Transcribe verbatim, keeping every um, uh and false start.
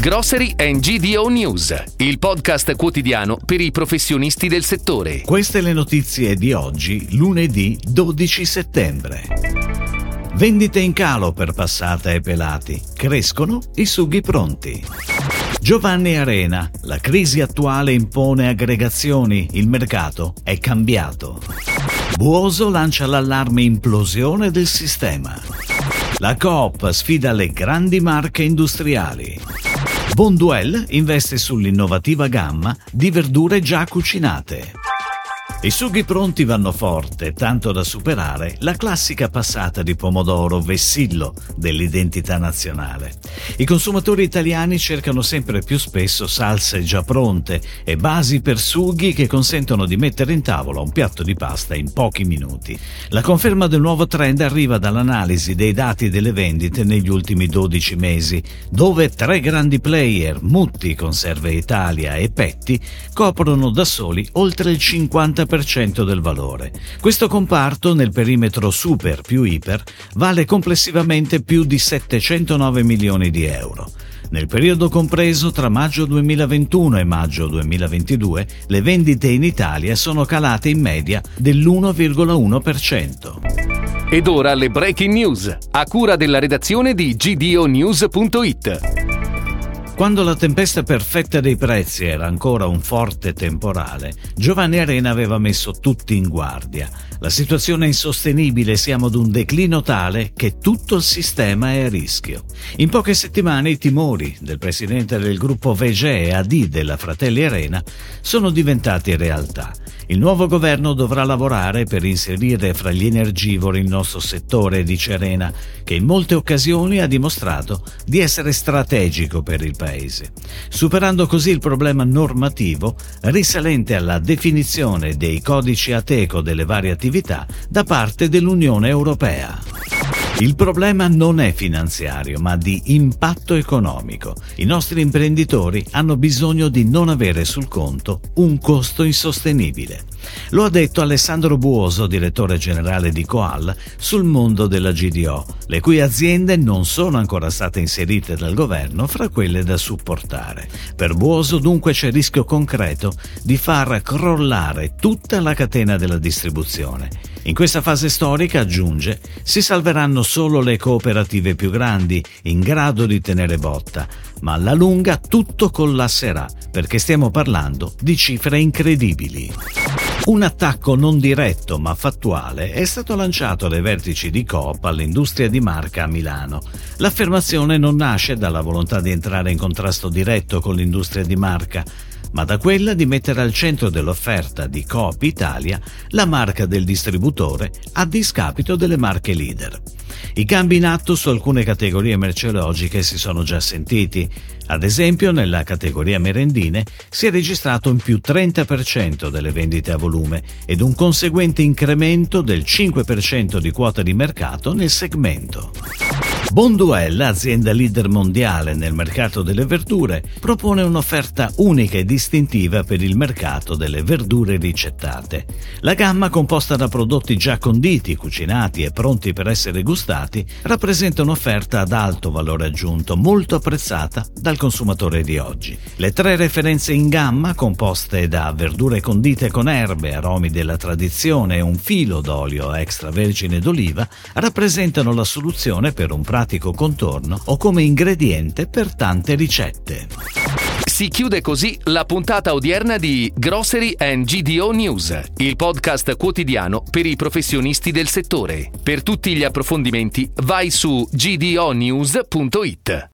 Grocery and G D O News, il podcast quotidiano per i professionisti del settore. Queste le notizie di oggi, lunedì dodici settembre. Vendite in calo per passata e pelati, crescono i sughi pronti. Giovanni Arena, la crisi attuale impone aggregazioni, il mercato è cambiato. Buoso lancia l'allarme implosione del sistema. La Coop sfida le grandi marche industriali. Bonduelle investe sull'innovativa gamma di verdure già cucinate. I sughi pronti vanno forte, tanto da superare la classica passata di pomodoro, vessillo dell'identità nazionale. I consumatori italiani cercano sempre più spesso salse già pronte e basi per sughi che consentono di mettere in tavola un piatto di pasta in pochi minuti. La conferma del nuovo trend arriva dall'analisi dei dati delle vendite negli ultimi dodici mesi, dove tre grandi player, Mutti, Conserve Italia e Petti, coprono da soli oltre il cinquanta per cento del valore. Questo comparto, nel perimetro super più iper, vale complessivamente più di settecentonove milioni di euro. Nel periodo compreso tra maggio duemilaventuno e maggio duemilaventidue, le vendite in Italia sono calate in media dell'uno virgola uno per cento. Ed ora le breaking news, a cura della redazione di G D O News punto it. Quando la tempesta perfetta dei prezzi era ancora un forte temporale, Giovanni Arena aveva messo tutti in guardia. La situazione è insostenibile, siamo ad un declino tale che tutto il sistema è a rischio. In poche settimane i timori del presidente del gruppo Vege e A D della Fratelli Arena sono diventati realtà. Il nuovo governo dovrà lavorare per inserire fra gli energivori il nostro settore, dice Arena, che in molte occasioni ha dimostrato di essere strategico per il Paese, superando così il problema normativo risalente alla definizione dei codici ATECO delle varie attività da parte dell'Unione Europea. Il problema non è finanziario, ma di impatto economico. I nostri imprenditori hanno bisogno di non avere sul conto un costo insostenibile. Lo ha detto Alessandro Buoso, direttore generale di Coal, sul mondo della G D O, le cui aziende non sono ancora state inserite dal governo fra quelle da supportare. Per Buoso, dunque, c'è il rischio concreto di far crollare tutta la catena della distribuzione. In questa fase storica, aggiunge, si salveranno solo le cooperative più grandi, in grado di tenere botta, ma alla lunga tutto collasserà, perché stiamo parlando di cifre incredibili. Un attacco non diretto ma fattuale è stato lanciato dai vertici di Coop all'industria di marca a Milano. L'affermazione non nasce dalla volontà di entrare in contrasto diretto con l'industria di marca, ma da quella di mettere al centro dell'offerta di Coop Italia la marca del distributore a discapito delle marche leader. I cambi in atto su alcune categorie merceologiche si sono già sentiti. Ad esempio, nella categoria merendine si è registrato un più trenta per cento delle vendite a volume ed un conseguente incremento del cinque per cento di quota di mercato nel segmento. Bonduelle, azienda leader mondiale nel mercato delle verdure, propone un'offerta unica e distintiva per il mercato delle verdure ricettate. La gamma, composta da prodotti già conditi, cucinati e pronti per essere gustati, rappresenta un'offerta ad alto valore aggiunto, molto apprezzata dal consumatore di oggi. Le tre referenze in gamma, composte da verdure condite con erbe, aromi della tradizione e un filo d'olio extravergine d'oliva, rappresentano la soluzione per un pratico contorno o come ingrediente per tante ricette. Si chiude così la puntata odierna di Grocery and G D O News, il podcast quotidiano per i professionisti del settore. Per tutti gli approfondimenti vai su G D O News punto it.